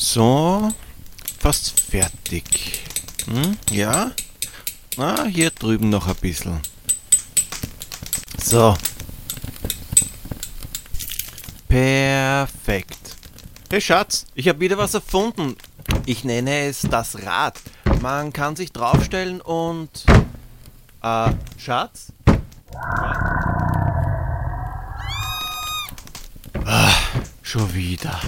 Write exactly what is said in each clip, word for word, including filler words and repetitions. So, fast fertig. Hm, ja? Na, hier drüben noch ein bisschen. So. Perfekt. Hey Schatz, ich habe wieder was erfunden. Ich nenne es das Rad. Man kann sich draufstellen und... Äh, Schatz? Ah, schon wieder.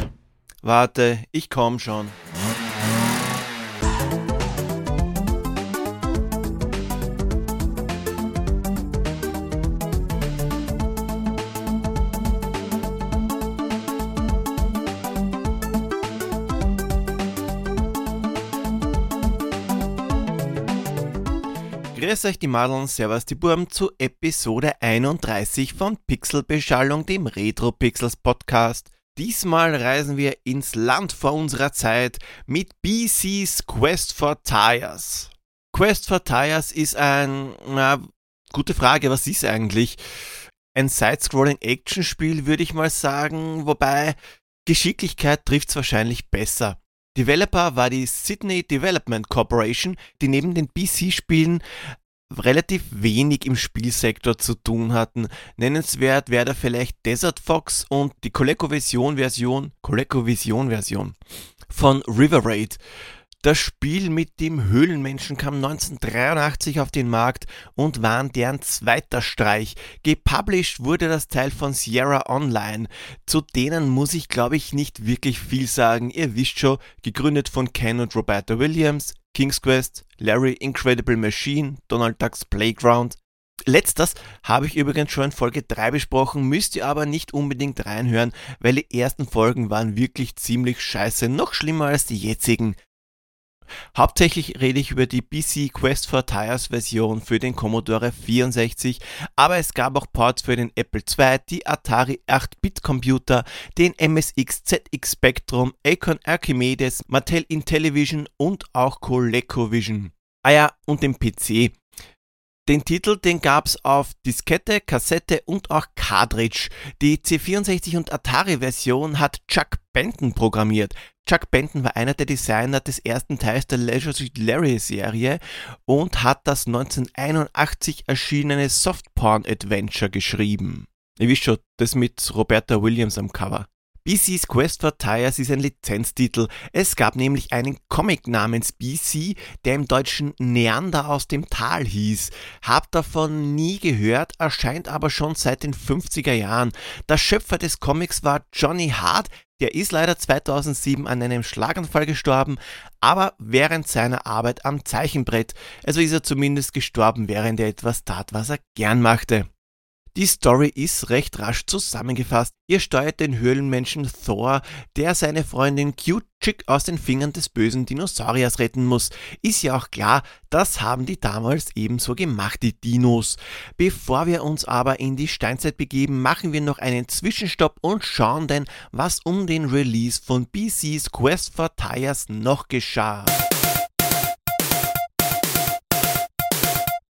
Warte, ich komm schon. Grüß euch die Madeln, servus die Burben zu Episode einunddreißig von Pixelbeschallung, dem Retro-Pixels Podcast. Diesmal reisen wir ins Land vor unserer Zeit mit B C's Quest for Tires. Quest for Tires ist ein, na, gute Frage, was ist eigentlich? Ein Side-Scrolling-Action-Spiel, würde ich mal sagen, wobei Geschicklichkeit trifft's wahrscheinlich besser. Developer war die Sydney Development Corporation, die neben den B C-Spielen relativ wenig im Spielsektor zu tun hatten. Nennenswert wäre da vielleicht Desert Fox und die ColecoVision-Version ColecoVision-Version von River Raid. Das Spiel mit dem Höhlenmenschen kam neunzehnhundertdreiundachtzig auf den Markt und war deren zweiter Streich. Gepublished wurde das Teil von Sierra Online. Zu denen muss ich, glaube ich, nicht wirklich viel sagen. Ihr wisst schon, gegründet von Ken und Roberta Williams, King's Quest, Larry, Incredible Machine, Donald Ducks Playground. Letztes habe ich übrigens schon in Folge drei besprochen, müsst ihr aber nicht unbedingt reinhören, weil die ersten Folgen waren wirklich ziemlich scheiße, noch schlimmer als die jetzigen. Hauptsächlich rede ich über die B C Quest for Tires Version für den Commodore vierundsechzig, aber es gab auch Ports für den Apple zwei, die Atari acht Bit Computer, den M S X, Z X Spectrum, Acorn Archimedes, Mattel Intellivision und auch ColecoVision. Ah ja, und den P C. Den Titel, den gab's auf Diskette, Kassette und auch Cartridge. Die C vierundsechzig und Atari-Version hat Chuck Benton programmiert. Chuck Benton war einer der Designer des ersten Teils der Leisure Suit Larry Serie und hat das neunzehnhunderteinundachtzig erschienene Softporn Adventure geschrieben. Ihr wisst schon, das mit Roberta Williams am Cover. B C's Quest for Tires ist ein Lizenztitel. Es gab nämlich einen Comic namens B C, der im Deutschen Neander aus dem Tal hieß. Hab davon nie gehört, erscheint aber schon seit den fünfziger Jahren. Der Schöpfer des Comics war Johnny Hart, der ist leider zweitausendsieben an einem Schlaganfall gestorben, aber während seiner Arbeit am Zeichenbrett. Also ist er zumindest gestorben, während er etwas tat, was er gern machte. Die Story ist recht rasch zusammengefasst. Ihr steuert den Höhlenmenschen Thor, der seine Freundin Cute Chick aus den Fingern des bösen Dinosauriers retten muss. Ist ja auch klar, das haben die damals ebenso gemacht, die Dinos. Bevor wir uns aber in die Steinzeit begeben, machen wir noch einen Zwischenstopp und schauen denn, was um den Release von B C's Quest for Tires noch geschah.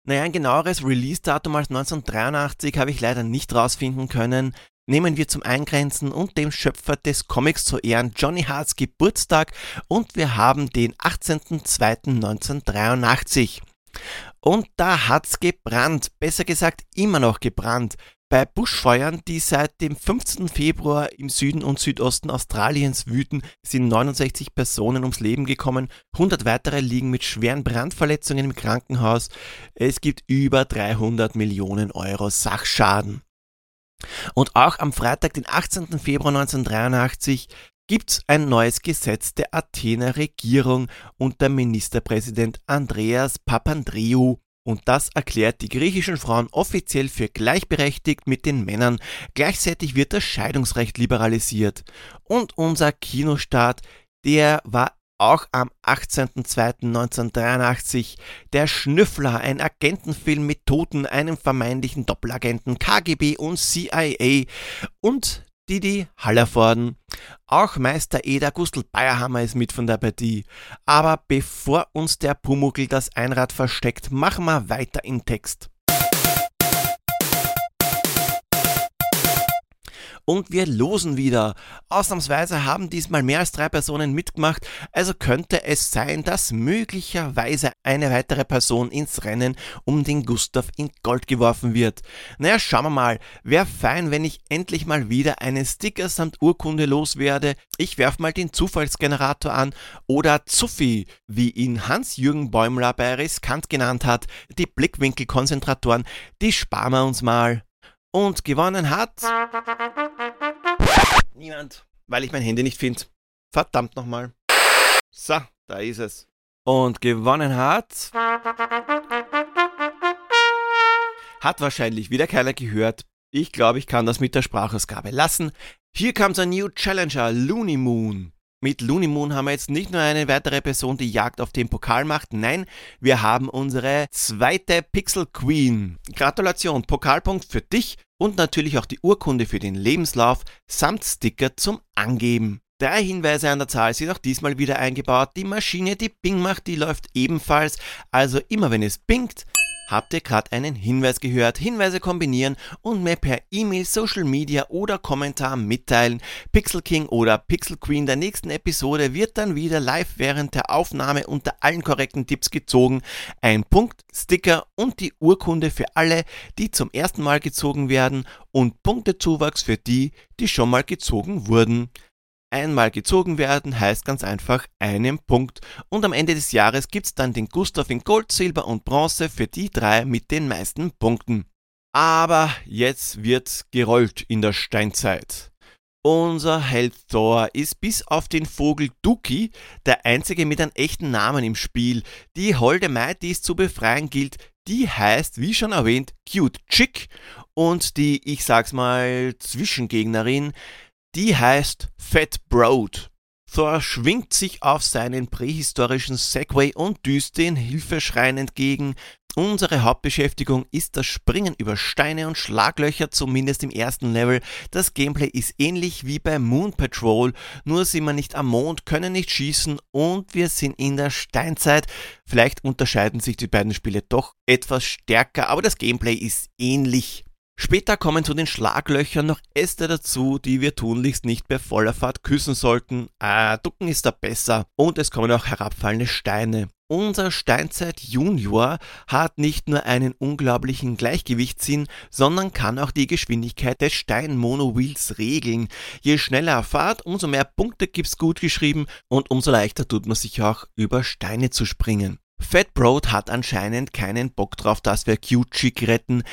Naja, ein genaueres Release-Datum als neunzehnhundertdreiundachtzig habe ich leider nicht rausfinden können. Nehmen wir zum Eingrenzen und dem Schöpfer des Comics zu Ehren Johnny Harts Geburtstag und wir haben den achtzehnten zweiten neunzehnhundertdreiundachtzig. Und da hat's gebrannt, besser gesagt immer noch gebrannt. Bei Buschfeuern, die seit dem fünfzehnten Februar im Süden und Südosten Australiens wüten, sind neunundsechzig Personen ums Leben gekommen, hundert weitere liegen mit schweren Brandverletzungen im Krankenhaus. Es gibt über dreihundert Millionen Euro Sachschaden. Und auch am Freitag, den achtzehnten Februar neunzehnhundertdreiundachtzig, gibt's ein neues Gesetz der Athener Regierung unter Ministerpräsident Andreas Papandreou. Und das erklärt die griechischen Frauen offiziell für gleichberechtigt mit den Männern. Gleichzeitig wird das Scheidungsrecht liberalisiert. Und unser Kinostart, der war auch am achtzehnten zweiten neunzehnhundertdreiundachtzig. Der Schnüffler, ein Agentenfilm mit Toten, einem vermeintlichen Doppelagenten, K G B und C I A und Didi Hallervorden. Auch Meister Eder Gustl Bayerhammer ist mit von der Partie. Aber bevor uns der Pumuckl das Einrad versteckt, machen wir weiter im Text. und wir losen wieder. Ausnahmsweise haben diesmal mehr als drei Personen mitgemacht, also könnte es sein, dass möglicherweise eine weitere Person ins Rennen um den Gustav in Gold geworfen wird. Naja, schauen wir mal. Wäre fein, wenn ich endlich mal wieder einen Sticker samt Urkunde loswerde. Ich werfe mal den Zufallsgenerator an oder Zuffi, wie ihn Hans-Jürgen Bäumler bei Riskant genannt hat. Die Blickwinkelkonzentratoren, die sparen wir uns mal. Und gewonnen hat niemand, weil ich mein Handy nicht finde. Verdammt nochmal. So, da ist es. Und gewonnen hat... Hat wahrscheinlich wieder keiner gehört. Ich glaube, ich kann das mit der Sprachausgabe lassen. Here comes a new challenger, Looney Moon. Mit Looney Moon haben wir jetzt nicht nur eine weitere Person, die Jagd auf den Pokal macht, nein, wir haben unsere zweite Pixel Queen. Gratulation, Pokalpunkt für dich und natürlich auch die Urkunde für den Lebenslauf samt Sticker zum Angeben. Drei Hinweise an der Zahl sind auch diesmal wieder eingebaut. Die Maschine, die Bing macht, die läuft ebenfalls, also immer wenn es bingt, habt ihr gerade einen Hinweis gehört? Hinweise kombinieren und mir per E-Mail, Social Media oder Kommentar mitteilen. Pixel King oder Pixel Queen der nächsten Episode wird dann wieder live während der Aufnahme unter allen korrekten Tipps gezogen. Ein Punkt, Sticker und die Urkunde für alle, die zum ersten Mal gezogen werden und Punktezuwachs für die, die schon mal gezogen wurden. Einmal gezogen werden heißt ganz einfach einen Punkt und am Ende des Jahres gibt's dann den Gustav in Gold, Silber und Bronze für die drei mit den meisten Punkten. Aber jetzt wird's gerollt in der Steinzeit. Unser Held Thor ist bis auf den Vogel Duki der einzige mit einem echten Namen im Spiel. Die holde Maid, die es zu befreien gilt, die heißt, wie schon erwähnt, Cute Chick und die, ich sag's mal, Zwischengegnerin, die heißt Fat Broad. Thor schwingt sich auf seinen prähistorischen Segway und düst den Hilfeschreien entgegen. Unsere Hauptbeschäftigung ist das Springen über Steine und Schlaglöcher, zumindest im ersten Level. Das Gameplay ist ähnlich wie bei Moon Patrol, nur sind wir nicht am Mond, können nicht schießen und wir sind in der Steinzeit. Vielleicht unterscheiden sich die beiden Spiele doch etwas stärker, aber das Gameplay ist ähnlich. Später kommen zu den Schlaglöchern noch Äste dazu, die wir tunlichst nicht bei voller Fahrt küssen sollten. Ah, ducken ist da besser. Und es kommen auch herabfallende Steine. Unser Steinzeit Junior hat nicht nur einen unglaublichen Gleichgewichtssinn, sondern kann auch die Geschwindigkeit des Stein-Mono-Wheels regeln. Je schneller er fährt, umso mehr Punkte gibt's gut geschrieben und umso leichter tut man sich auch, über Steine zu springen. Fat Broad hat anscheinend keinen Bock drauf, dass wir Cute Chick retten.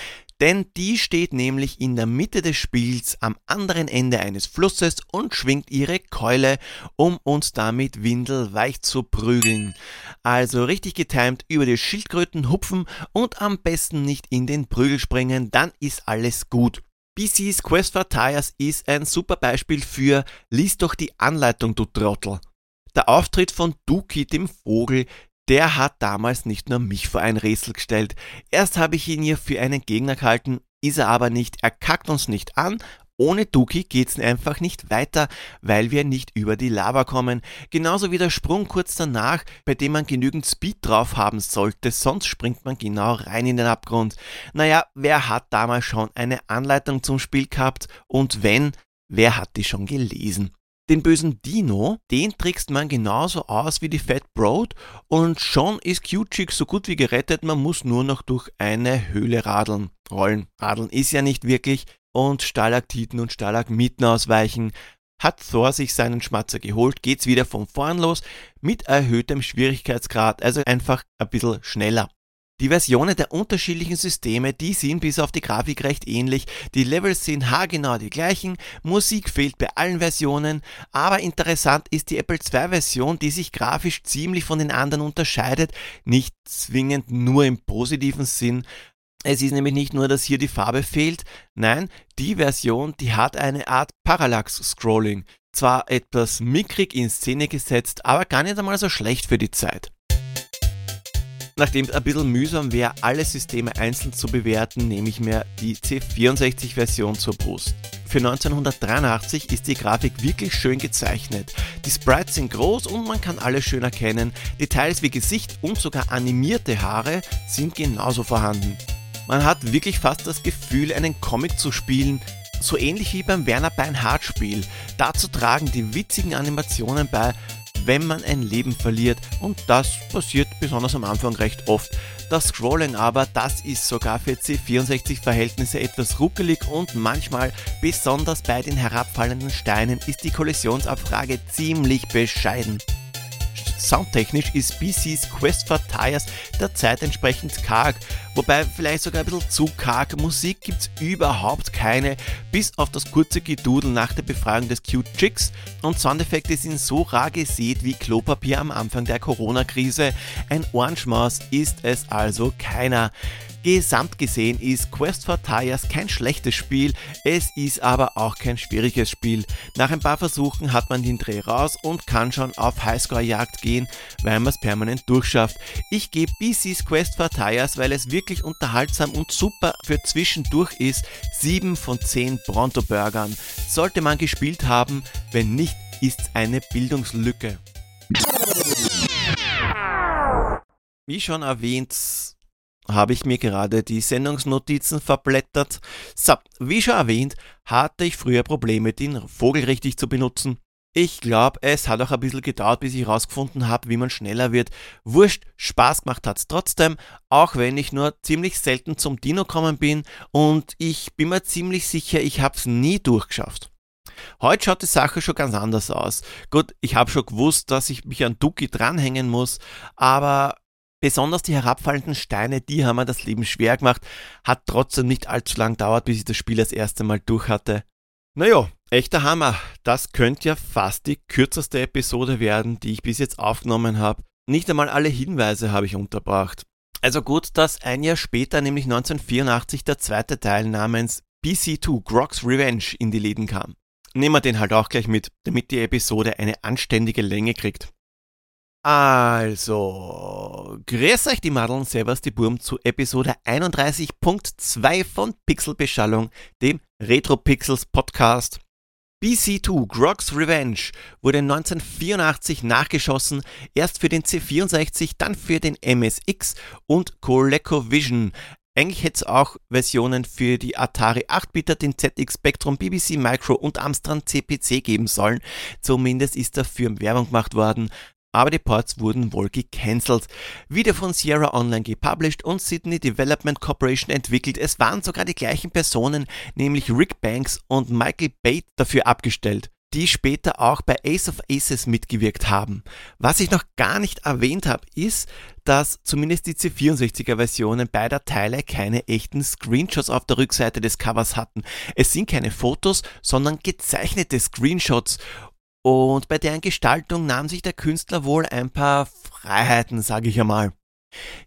Denn die steht nämlich in der Mitte des Spiels am anderen Ende eines Flusses und schwingt ihre Keule, um uns damit windelweich zu prügeln. Also richtig getimt über die Schildkröten hupfen und am besten nicht in den Prügel springen, dann ist alles gut. B C's Quest for Tires ist ein super Beispiel für lies doch die Anleitung, du Trottel. Der Auftritt von Duki, dem Vogel, der hat damals nicht nur mich vor ein Rätsel gestellt. Erst habe ich ihn hier für einen Gegner gehalten, ist er aber nicht. Er kackt uns nicht an. Ohne Duki geht's einfach nicht weiter, weil wir nicht über die Lava kommen. Genauso wie der Sprung kurz danach, bei dem man genügend Speed drauf haben sollte, sonst springt man genau rein in den Abgrund. Naja, wer hat damals schon eine Anleitung zum Spiel gehabt? Und wenn, wer hat die schon gelesen? Den bösen Dino, den trickst man genauso aus wie die Fat Broad und schon ist Cute Chick so gut wie gerettet, man muss nur noch durch eine Höhle radeln. Rollen, radeln ist ja nicht wirklich und Stalaktiten und Stalagmiten ausweichen. Hat Thor sich seinen Schmatzer geholt, geht's wieder von vorn los mit erhöhtem Schwierigkeitsgrad, also einfach ein bisschen schneller. Die Versionen der unterschiedlichen Systeme, die sind bis auf die Grafik recht ähnlich, die Levels sind haargenau die gleichen, Musik fehlt bei allen Versionen, aber interessant ist die Apple zwei Version, die sich grafisch ziemlich von den anderen unterscheidet, nicht zwingend nur im positiven Sinn. Es ist nämlich nicht nur, dass hier die Farbe fehlt, nein, die Version, die hat eine Art Parallax-Scrolling, zwar etwas mickrig in Szene gesetzt, aber gar nicht einmal so schlecht für die Zeit. Nachdem es ein bisschen mühsam wäre, alle Systeme einzeln zu bewerten, nehme ich mir die C vierundsechzig-Version zur Brust. Für neunzehnhundertdreiundachtzig ist die Grafik wirklich schön gezeichnet. Die Sprites sind groß und man kann alles schön erkennen. Details wie Gesicht und sogar animierte Haare sind genauso vorhanden. Man hat wirklich fast das Gefühl, einen Comic zu spielen. So ähnlich wie beim Werner Beinhardt-Spiel. Dazu tragen die witzigen Animationen bei, wenn man ein Leben verliert, und das passiert besonders am Anfang recht oft. Das Scrollen aber, das ist sogar für C vierundsechzig-Verhältnisse etwas ruckelig, und manchmal, besonders bei den herabfallenden Steinen, ist die Kollisionsabfrage ziemlich bescheiden. Soundtechnisch ist B C's Quest for Tires der Zeit entsprechend karg, wobei vielleicht sogar ein bisschen zu karg. Musik gibt's überhaupt keine, bis auf das kurze Gedudel nach der Befreiung des Cute Chicks, und Soundeffekte sind so rar gesät wie Klopapier am Anfang der Corona-Krise. Ein Ohrenschmaus ist es also keiner. Gesamt gesehen ist Quest for Tires kein schlechtes Spiel, es ist aber auch kein schwieriges Spiel. Nach ein paar Versuchen hat man den Dreh raus und kann schon auf Highscore-Jagd gehen, weil man es permanent durchschafft. Ich gebe B C's Quest for Tires, weil es wirklich unterhaltsam und super für zwischendurch ist, sieben von zehn Bronto-Burgern. Sollte man gespielt haben, wenn nicht, ist's eine Bildungslücke. Wie schon erwähnt, habe ich mir gerade die Sendungsnotizen verblättert. So, wie schon erwähnt, hatte ich früher Probleme, den Vogel richtig zu benutzen. Ich glaube, es hat auch ein bisschen gedauert, bis ich herausgefunden habe, wie man schneller wird. Wurscht, Spaß gemacht hat's trotzdem, auch wenn ich nur ziemlich selten zum Dino gekommen bin, und ich bin mir ziemlich sicher, ich habe es nie durchgeschafft. Heute schaut die Sache schon ganz anders aus. Gut, ich habe schon gewusst, dass ich mich an Ducky dranhängen muss, aber besonders die herabfallenden Steine, die haben mir das Leben schwer gemacht, hat trotzdem nicht allzu lang gedauert, bis ich das Spiel das erste Mal durch hatte. Naja, echter Hammer, das könnte ja fast die kürzeste Episode werden, die ich bis jetzt aufgenommen habe. Nicht einmal alle Hinweise habe ich unterbracht. Also gut, dass ein Jahr später, nämlich neunzehnhundertvierundachtzig, der zweite Teil namens B C zwei Grog's Revenge in die Läden kam. Nehmen wir den halt auch gleich mit, damit die Episode eine anständige Länge kriegt. Also, grüß euch die Madeln, servus die Burm zu Episode einunddreißig Punkt zwei von Pixelbeschallung, dem Retro-Pixels Podcast. B C zwei Grog's Revenge wurde neunzehnhundertvierundachtzig nachgeschossen, erst für den C vierundsechzig, dann für den M S X und ColecoVision. Eigentlich hätte es auch Versionen für die Atari acht-Bit, den Z X Spectrum, B B C Micro und Amstrad C P C geben sollen. Zumindest ist dafür Werbung gemacht worden. Aber die Ports wurden wohl gecancelt. Wieder von Sierra Online gepublished und Sydney Development Corporation entwickelt. Es waren sogar die gleichen Personen, nämlich Rick Banks und Michael Bate, dafür abgestellt, die später auch bei Ace of Aces mitgewirkt haben. Was ich noch gar nicht erwähnt habe, ist, dass zumindest die C vierundsechziger-Versionen beider Teile keine echten Screenshots auf der Rückseite des Covers hatten. Es sind keine Fotos, sondern gezeichnete Screenshots. Und bei deren Gestaltung nahm sich der Künstler wohl ein paar Freiheiten, sage ich einmal.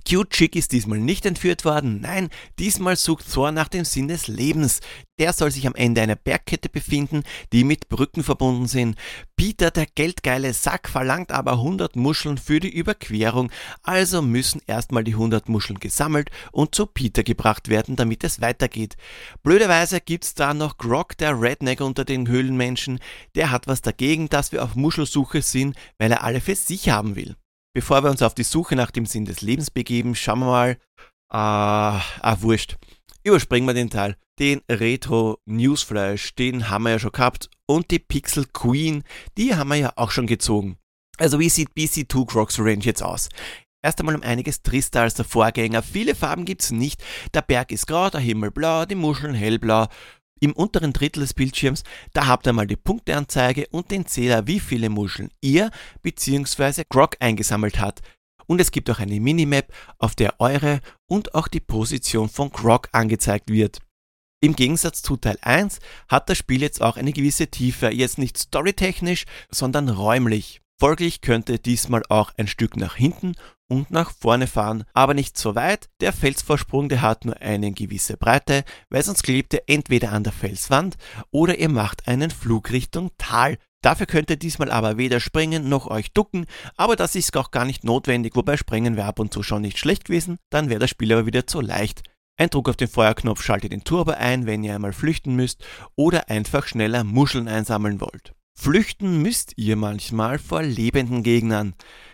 Cute Chick ist diesmal nicht entführt worden, nein, diesmal sucht Thor nach dem Sinn des Lebens. Der soll sich am Ende einer Bergkette befinden, die mit Brücken verbunden sind. Peter, der geldgeile Sack, verlangt aber hundert Muscheln für die Überquerung, also müssen erstmal die hundert Muscheln gesammelt und zu Peter gebracht werden, damit es weitergeht. Blöderweise gibt's da noch Grog, der Redneck unter den Höhlenmenschen, der hat was dagegen, dass wir auf Muschelsuche sind, weil er alle für sich haben will. Bevor wir uns auf die Suche nach dem Sinn des Lebens begeben, schauen wir mal, ah, ah wurscht, überspringen wir den Teil. Den Retro-Newsflash, den haben wir ja schon gehabt, und die Pixel Queen, die haben wir ja auch schon gezogen. Also wie sieht B C zwei Grog's Revenge jetzt aus? Erst einmal um einiges trister als der Vorgänger, viele Farben gibt's nicht, der Berg ist grau, der Himmel blau, die Muscheln hellblau. Im unteren Drittel des Bildschirms, da habt ihr mal die Punkteanzeige und den Zähler, wie viele Muscheln ihr bzw. Grog eingesammelt hat. Und es gibt auch eine Minimap, auf der eure und auch die Position von Grog angezeigt wird. Im Gegensatz zu Teil eins hat das Spiel jetzt auch eine gewisse Tiefe, jetzt nicht storytechnisch, sondern räumlich. Folglich könnte diesmal auch ein Stück nach hinten und nach vorne fahren, aber nicht so weit. Der Felsvorsprung, der hat nur eine gewisse Breite, weil sonst klebt ihr entweder an der Felswand oder ihr macht einen Flug Richtung Tal. Dafür könnt ihr diesmal aber weder springen noch euch ducken, aber das ist auch gar nicht notwendig, wobei springen wäre ab und zu schon nicht schlecht gewesen, dann wäre das Spiel aber wieder zu leicht. Ein Druck auf den Feuerknopf schaltet den Turbo ein, wenn ihr einmal flüchten müsst oder einfach schneller Muscheln einsammeln wollt. Flüchten müsst ihr manchmal vor lebenden Gegnern.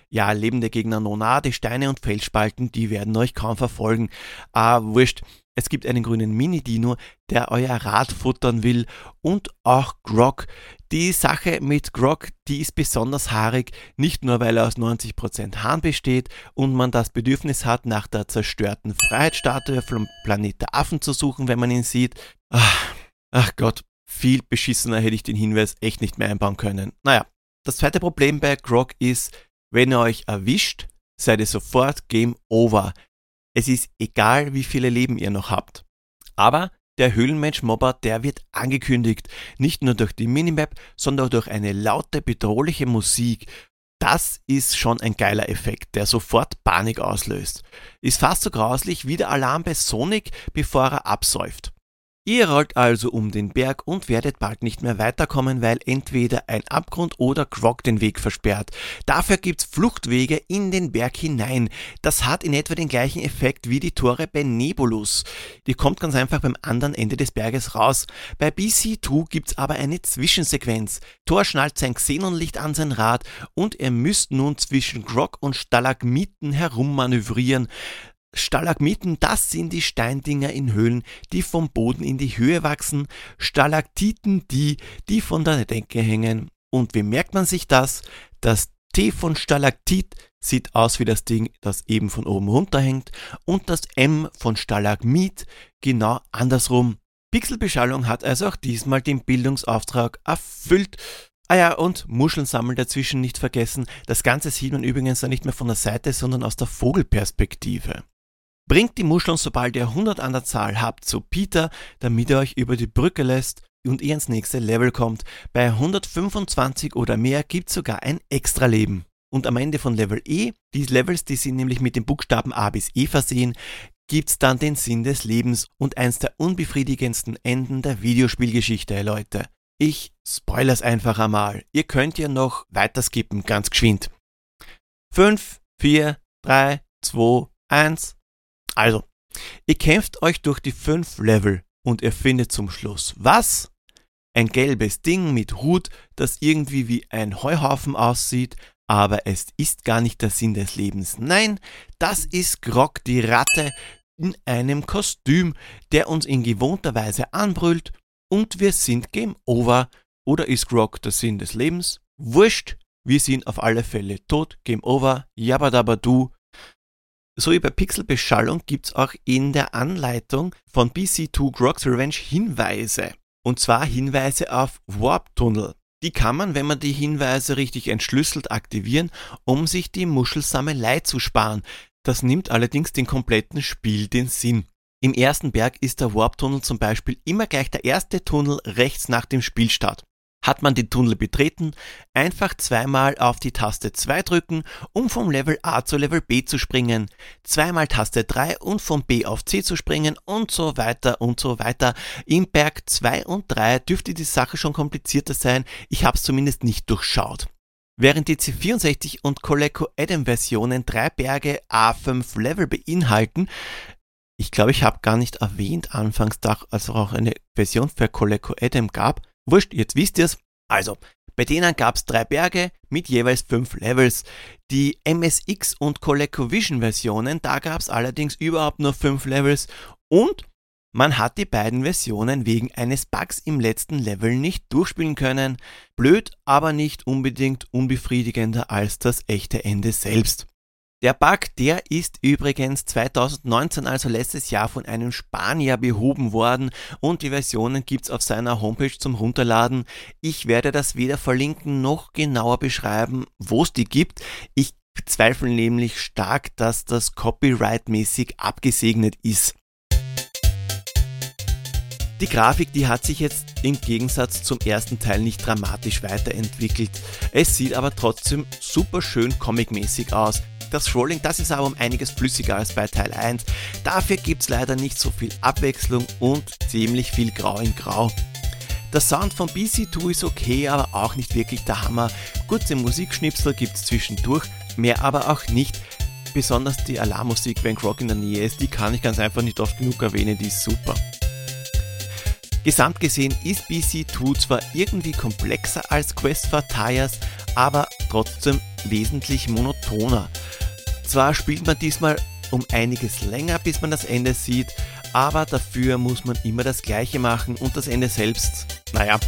Ja, lebende Gegner, nona, die Steine und Felsspalten, die werden euch kaum verfolgen. Ah, wurscht. es gibt einen grünen Mini-Dino, der euer Rad futtern will, und auch Grog. Die Sache mit Grog, die ist besonders haarig, nicht nur weil er aus neunzig Prozent Harn besteht und man das Bedürfnis hat, nach der zerstörten Freiheitsstatue vom Planet der Affen zu suchen, wenn man ihn sieht. Ach, ach Gott, viel beschissener hätte ich den Hinweis echt nicht mehr einbauen können. Naja, das zweite Problem bei Grog ist, wenn er euch erwischt, seid ihr sofort Game Over. Es ist egal, wie viele Leben ihr noch habt. Aber der Höhlenmensch-Mobber, der wird angekündigt. Nicht nur durch die Minimap, sondern auch durch eine laute, bedrohliche Musik. Das ist schon ein geiler Effekt, der sofort Panik auslöst. Ist fast so grauslich wie der Alarm bei Sonic, bevor er absäuft. Ihr rollt also um den Berg und werdet bald nicht mehr weiterkommen, weil entweder ein Abgrund oder Grog den Weg versperrt. Dafür gibt's Fluchtwege in den Berg hinein. Das hat in etwa den gleichen Effekt wie die Tore bei Nebulus. Die kommt ganz einfach beim anderen Ende des Berges raus. Bei B C zwei gibt's aber eine Zwischensequenz. Thor schnallt sein Xenonlicht an sein Rad und ihr müsst nun zwischen Grog und Stalagmiten herummanövrieren. Stalagmiten, das sind die Steindinger in Höhlen, die vom Boden in die Höhe wachsen, Stalaktiten, die, die von der Decke hängen. Und wie merkt man sich das? Das T von Stalaktit sieht aus wie das Ding, das eben von oben runterhängt, und das M von Stalagmit genau andersrum. Pixelbeschallung hat also auch diesmal den Bildungsauftrag erfüllt. Ah ja, und Muscheln sammeln dazwischen nicht vergessen. Das Ganze sieht man übrigens dann nicht mehr von der Seite, sondern aus der Vogelperspektive. Bringt die Muscheln, sobald ihr hundert an der Zahl habt, zu Peter, damit er euch über die Brücke lässt und ihr ins nächste Level kommt. Bei hundertfünfundzwanzig oder mehr gibt's sogar ein Extraleben. Und am Ende von Level E, die Levels, die sind nämlich mit den Buchstaben A bis E versehen, gibt's dann den Sinn des Lebens und eins der unbefriedigendsten Enden der Videospielgeschichte, Leute. Ich spoiler's einfach einmal. Ihr könnt ja noch weiter skippen, ganz geschwind. fünf, vier, drei, zwei, eins. Also, ihr kämpft euch durch die fünf Level und ihr findet zum Schluss was? Ein gelbes Ding mit Hut, das irgendwie wie ein Heuhaufen aussieht, aber es ist gar nicht der Sinn des Lebens. Nein, das ist Grog, die Ratte, in einem Kostüm, der uns in gewohnter Weise anbrüllt, und wir sind Game Over. Oder ist Grog der Sinn des Lebens? Wurscht, wir sind auf alle Fälle tot, Game Over, jabadabadu. So wie bei Pixelbeschallung gibt's auch in der Anleitung von B C zwei Grog's Revenge Hinweise. Und zwar Hinweise auf Warp-Tunnel. Die kann man, wenn man die Hinweise richtig entschlüsselt, aktivieren, um sich die Muschelsammelei zu sparen. Das nimmt allerdings den kompletten Spiel den Sinn. Im ersten Berg ist der Warp-Tunnel zum Beispiel immer gleich der erste Tunnel rechts nach dem Spielstart. Hat man den Tunnel betreten, einfach zweimal auf die Taste zwei drücken, um vom Level A zu Level B zu springen, zweimal Taste drei und vom B auf C zu springen und so weiter und so weiter. Im Berg zwei und drei dürfte die Sache schon komplizierter sein, ich habe es zumindest nicht durchschaut. Während die C vierundsechzig und Coleco Adam Versionen drei Berge A fünf Level beinhalten, ich glaube, ich habe gar nicht erwähnt anfangs, dass es auch eine Version für Coleco Adam gab. Wurscht, jetzt wisst ihr es. Also, bei denen gab es drei Berge mit jeweils fünf Levels. Die M S X und ColecoVision Versionen, da gab es allerdings überhaupt nur fünf Levels. Und man hat die beiden Versionen wegen eines Bugs im letzten Level nicht durchspielen können. Blöd, aber nicht unbedingt unbefriedigender als das echte Ende selbst. Der Bug, der ist übrigens zweitausendneunzehn, also letztes Jahr, von einem Spanier behoben worden und die Versionen gibt's auf seiner Homepage zum Runterladen. Ich werde das weder verlinken noch genauer beschreiben, wo es die gibt. Ich bezweifle nämlich stark, dass das copyright-mäßig abgesegnet ist. Die Grafik, die hat sich jetzt im Gegensatz zum ersten Teil nicht dramatisch weiterentwickelt. Es sieht aber trotzdem super schön comicmäßig aus. Das Scrolling, das ist aber um einiges flüssiger als bei Teil eins. Dafür gibt's leider nicht so viel Abwechslung und ziemlich viel Grau in Grau. Der Sound von B C zwei ist okay, aber auch nicht wirklich der Hammer. Kurze Musikschnipsel gibt's zwischendurch, mehr aber auch nicht. Besonders die Alarmmusik, wenn Grog in der Nähe ist, die kann ich ganz einfach nicht oft genug erwähnen, die ist super. Gesamt gesehen ist B C zwei zwar irgendwie komplexer als Quest for Tires, aber trotzdem wesentlich monotoner. Zwar spielt man diesmal um einiges länger, bis man das Ende sieht, aber dafür muss man immer das Gleiche machen und das Ende selbst, naja.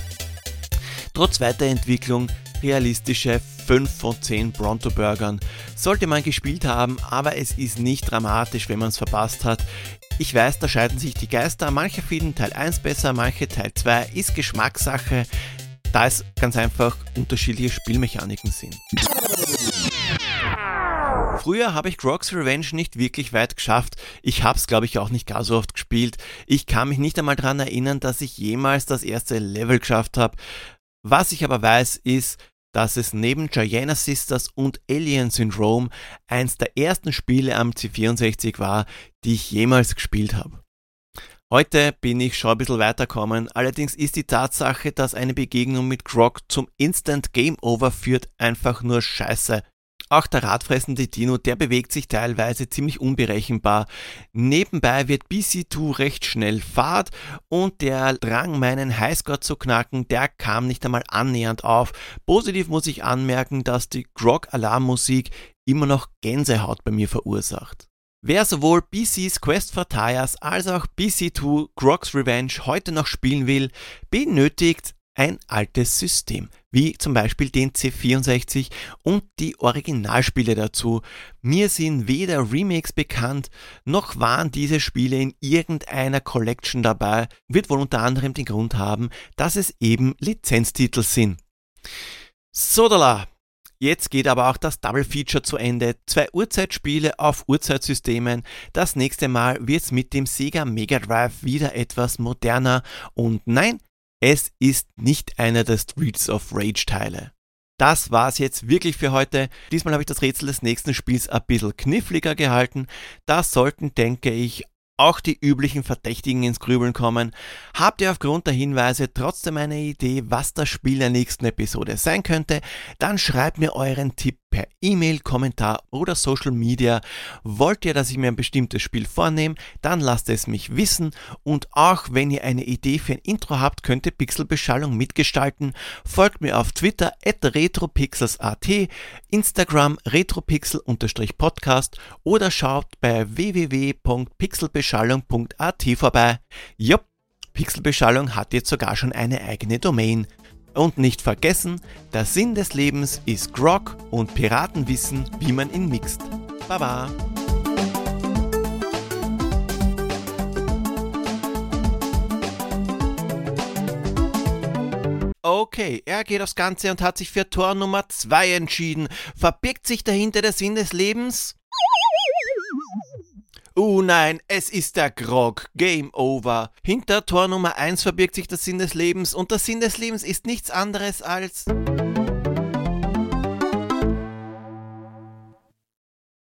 Trotz Weiterentwicklung, realistische fünf von zehn Bronto-Burgern sollte man gespielt haben, aber es ist nicht dramatisch, wenn man es verpasst hat. Ich weiß, da scheiden sich die Geister, manche finden Teil eins besser, manche Teil zwei, ist Geschmackssache, da es ganz einfach unterschiedliche Spielmechaniken sind. Früher habe ich Grog's Revenge nicht wirklich weit geschafft. Ich habe es, glaube ich, auch nicht gar so oft gespielt. Ich kann mich nicht einmal daran erinnern, dass ich jemals das erste Level geschafft habe. Was ich aber weiß, ist, dass es neben Giana Sisters und Alien Syndrome eins der ersten Spiele am C vierundsechzig war, die ich jemals gespielt habe. Heute bin ich schon ein bisschen weitergekommen, allerdings ist die Tatsache, dass eine Begegnung mit Grog zum Instant Game Over führt, einfach nur scheiße. Auch der radfressende Dino, der bewegt sich teilweise ziemlich unberechenbar. Nebenbei wird B C zwei recht schnell fad und der Drang, meinen Highscore zu knacken, der kam nicht einmal annähernd auf. Positiv muss ich anmerken, dass die Grog-Alarmmusik immer noch Gänsehaut bei mir verursacht. Wer sowohl B C's Quest for Tires als auch B C zwei Grog's Revenge heute noch spielen will, benötigt ein altes System, wie zum Beispiel den C vierundsechzig und die Originalspiele dazu. Mir sind weder Remakes bekannt, noch waren diese Spiele in irgendeiner Collection dabei, wird wohl unter anderem den Grund haben, dass es eben Lizenztitel sind. Sodala! Jetzt geht aber auch das Double Feature zu Ende. Zwei Urzeitspiele auf Urzeitsystemen. Das nächste Mal wird's mit dem Sega Mega Drive wieder etwas moderner und nein, es ist nicht einer der Streets of Rage Teile. Das war's jetzt wirklich für heute. Diesmal habe ich das Rätsel des nächsten Spiels ein bisschen kniffliger gehalten. Da sollten, denke ich, auch die üblichen Verdächtigen ins Grübeln kommen. Habt ihr aufgrund der Hinweise trotzdem eine Idee, was das Spiel der nächsten Episode sein könnte? Dann schreibt mir euren Tipp per E-Mail, Kommentar oder Social Media. Wollt ihr, dass ich mir ein bestimmtes Spiel vornehme? Dann lasst es mich wissen. Und auch wenn ihr eine Idee für ein Intro habt, könnt ihr Pixelbeschallung mitgestalten. Folgt mir auf Twitter at retropixels punkt at, Instagram retropixel-podcast oder schaut bei w w w punkt pixelbeschallung punkt at vorbei. Jupp, Pixelbeschallung hat jetzt sogar schon eine eigene Domain. Und nicht vergessen, der Sinn des Lebens ist Grog und Piraten wissen, wie man ihn mixt. Baba! Okay, er geht aufs Ganze und hat sich für Tor Nummer zwei entschieden. Verbirgt sich dahinter der Sinn des Lebens? Oh nein, es ist der Grog. Game over. Hinter Tor Nummer eins verbirgt sich der Sinn des Lebens und der Sinn des Lebens ist nichts anderes als...